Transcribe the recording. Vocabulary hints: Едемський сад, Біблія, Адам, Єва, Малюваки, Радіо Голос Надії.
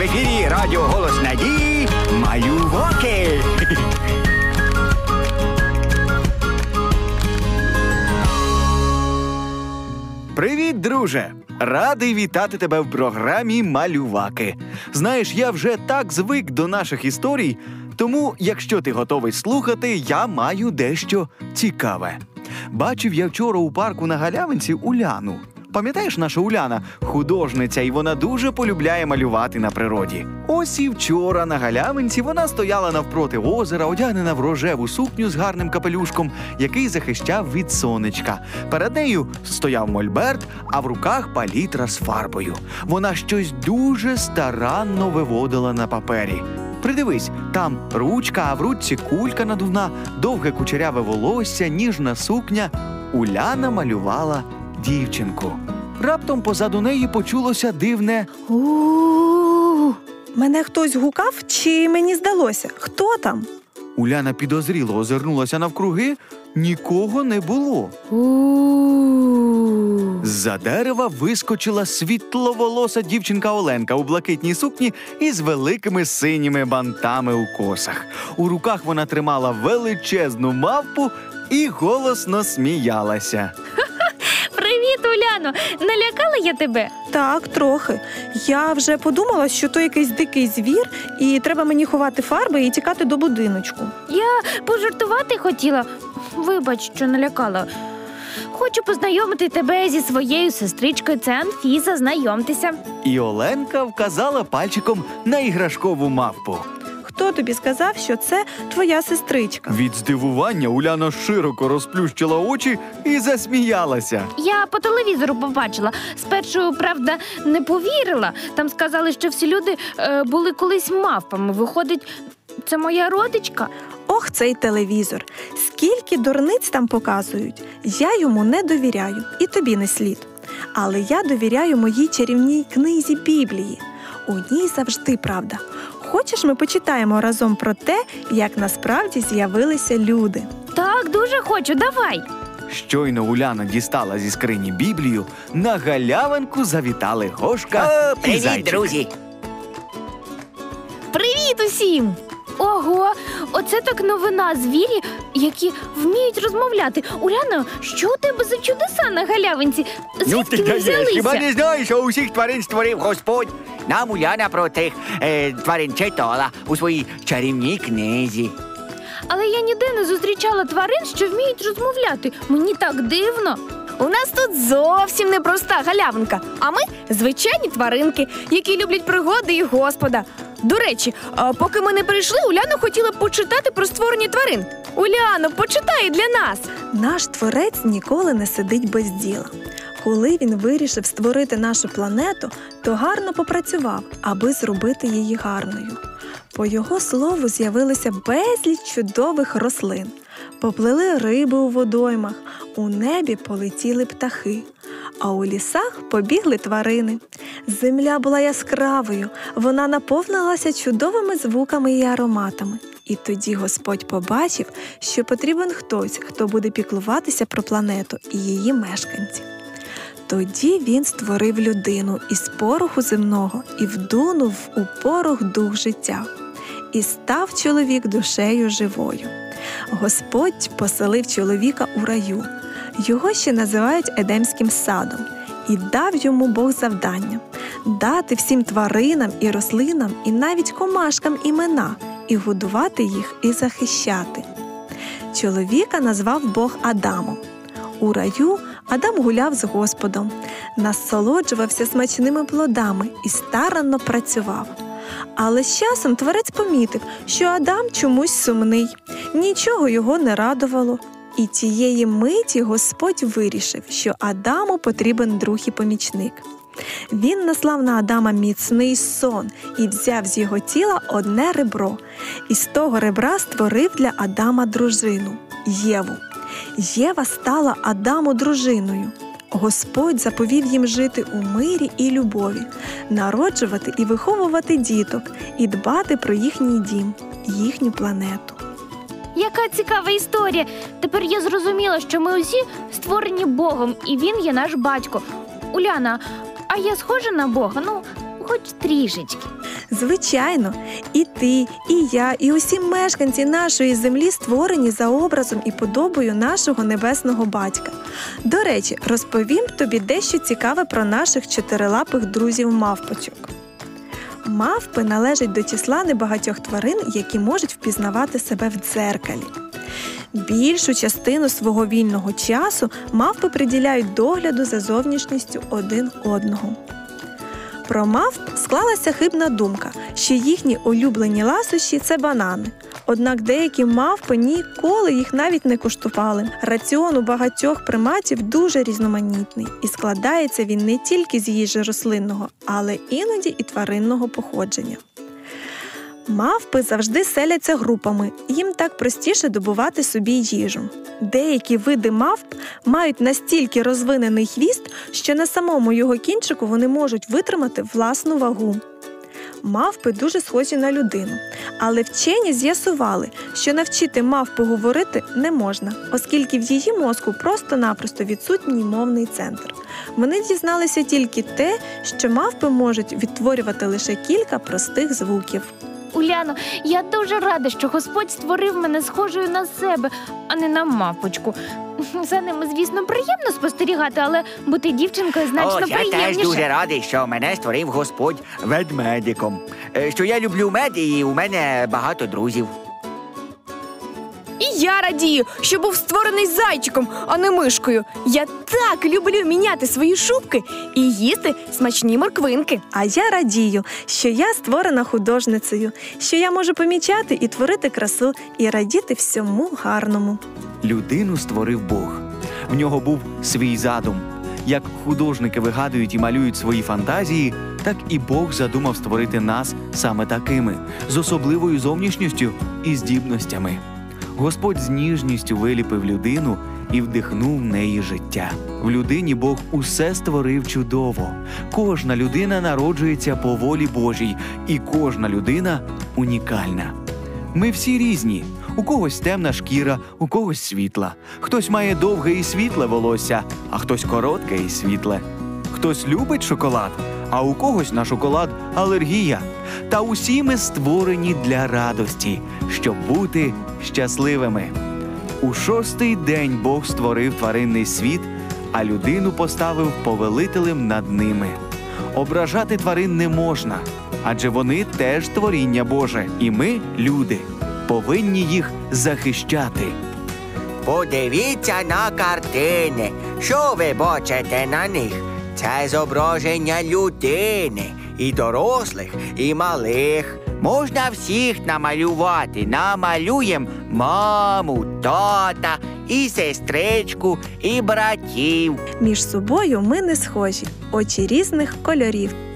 В ефірі Радіо Голос Надії «Малюваки». Привіт, друже! Радий вітати тебе в програмі «Малюваки». Знаєш, я вже так звик до наших історій, тому, якщо ти готовий слухати, я маю дещо цікаве. Бачив я вчора у парку на галявинці Уляну. Пам'ятаєш, наша Уляна – художниця, і вона дуже полюбляє малювати на природі. Ось і вчора на галявинці вона стояла навпроти озера, одягнена в рожеву сукню з гарним капелюшком, який захищав від сонечка. Перед нею стояв мольберт, а в руках палітра з фарбою. Вона щось дуже старанно виводила на папері. Придивись, там ручка, а в ручці кулька надувна, довге кучеряве волосся, ніжна сукня. Уляна малювала дівчинку. Раптом позаду неї почулося дивне «У-у-у-у». Мене хтось гукав, чи мені здалося? Хто там? Уляна підозріло озирнулася навкруги. Нікого не було. У-у-у-у. З-за дерева вискочила світловолоса дівчинка Оленка у блакитній сукні із великими синіми бантами у косах. У руках вона тримала величезну мавпу і голосно сміялася. Привіт, Уляно! Налякала я тебе? Так, трохи. Я вже подумала, що то якийсь дикий звір, і треба мені ховати фарби і тікати до будиночку. Я пожартувати хотіла. Вибач, що налякала. Хочу познайомити тебе зі своєю сестричкою. Це Анфіса, знайомтеся. І Оленка вказала пальчиком на іграшкову мавпу. Хто тобі сказав, що це твоя сестричка? Від здивування Уляна широко розплющила очі і засміялася. Я по телевізору побачила. Спершу, правда, не повірила. Там сказали, що всі люди були колись мавпами. Виходить, це моя родичка. Ох, цей телевізор. Скільки дурниць там показують. Я йому не довіряю. І тобі не слід. Але я довіряю моїй чарівній книзі Біблії. У ній завжди правда. Хочеш, ми почитаємо разом про те, як насправді з'явилися люди? Так, дуже хочу, давай! Щойно Уляна дістала зі скрині Біблію, на галявинку завітали Гошка і Зайчик. Привіт, друзі! Привіт усім! Ого, оце так новина, звірі, які вміють розмовляти. Уляно, що у тебе за чудеса на галявинці? Звідки ви взялися? Хіба не знаєш, що усіх тварин створив Господь? Нам Уляна про тих тварин читала у своїй чарівній книзі. Але я ніде не зустрічала тварин, що вміють розмовляти. Мені так дивно. У нас тут зовсім непроста галявинка, а ми – звичайні тваринки, які люблять пригоди і Господа. До речі, поки ми не прийшли, Уляна хотіла почитати про створення тварин. Уляно, почитай для нас! Наш творець ніколи не сидить без діла. Коли він вирішив створити нашу планету, то гарно попрацював, аби зробити її гарною. По його слову, з'явилося безліч чудових рослин. Поплили риби у водоймах, у небі полетіли птахи, а у лісах побігли тварини. Земля була яскравою, вона наповнилася чудовими звуками і ароматами. І тоді Господь побачив, що потрібен хтось, хто буде піклуватися про планету і її мешканців. Тоді він створив людину із пороху земного і вдунув у порох дух життя. І став чоловік душею живою. Господь поселив чоловіка у раю. Його ще називають Едемським садом. І дав йому Бог завдання – дати всім тваринам і рослинам, і навіть комашкам імена, і годувати їх, і захищати. Чоловіка назвав Бог Адамом. У раю Адам гуляв з Господом, насолоджувався смачними плодами і старанно працював. Але з часом творець помітив, що Адам чомусь сумний, нічого його не радувало. І тієї миті Господь вирішив, що Адаму потрібен друг і помічник. Він наслав на Адама міцний сон і взяв з його тіла одне ребро. І з того ребра створив для Адама дружину – Єву. Єва стала Адаму дружиною. Господь заповів їм жити у мирі і любові, народжувати і виховувати діток, і дбати про їхній дім, їхню планету. Яка цікава історія! Тепер я зрозуміла, що ми усі створені Богом, і Він є наш батько. Уляна, а я схожа на Бога? Ну, хоч трішечки? Звичайно, і ти, і я, і усі мешканці нашої землі створені за образом і подобою нашого небесного батька. До речі, розповім тобі дещо цікаве про наших чотирилапих друзів-мавпочок. Мавпи належать до числа небагатьох тварин, які можуть впізнавати себе в дзеркалі. Більшу частину свого вільного часу мавпи приділяють догляду за зовнішністю один одного. Про мавп склалася хибна думка, що їхні улюблені ласощі – це банани. Однак деякі мавпи ніколи їх навіть не куштували. Раціон у багатьох приматів дуже різноманітний, і складається він не тільки з їжі рослинного, але іноді і тваринного походження. Мавпи завжди селяться групами, їм так простіше добувати собі їжу. Деякі види мавп мають настільки розвинений хвіст, що на самому його кінчику вони можуть витримати власну вагу. Мавпи дуже схожі на людину, але вчені з'ясували, що навчити мавпу говорити не можна, оскільки в її мозку просто-напросто відсутній мовний центр. Вони дізналися тільки те, що мавпи можуть відтворювати лише кілька простих звуків. Уляно, я дуже рада, що Господь створив мене схожою на себе, а не на мавпочку. За ними, звісно, приємно спостерігати, але бути дівчинкою значно приємніше. Я теж дуже радий, що мене створив Господь ведмедиком. Що я люблю мед і у мене багато друзів. І я радію, що був створений зайчиком, а не мишкою. Я так люблю міняти свої шубки і їсти смачні морквинки. А я радію, що я створена художницею, що я можу помічати і творити красу, і радіти всьому гарному. Людину створив Бог. В нього був свій задум. Як художники вигадують і малюють свої фантазії, так і Бог задумав створити нас саме такими, з особливою зовнішністю і здібностями. Господь з ніжністю виліпив людину і вдихнув в неї життя. В людині Бог усе створив чудово. Кожна людина народжується по волі Божій, і кожна людина унікальна. Ми всі різні. У когось темна шкіра, у когось світла. Хтось має довге і світле волосся, а хтось коротке і світле. Хтось любить шоколад, а у когось на шоколад алергія. Та усі ми створені для радості, щоб бути щасливими. У шостий день Бог створив тваринний світ, а людину поставив повелителем над ними. Ображати тварин не можна, адже вони теж творіння Боже. І ми, люди, повинні їх захищати. Подивіться на картини. Що ви бачите на них? Це зображення людини, і дорослих, і малих. Можна всіх намалювати. Намалюєм маму, тата, і сестричку, і братів. Між собою ми не схожі, очі різних кольорів.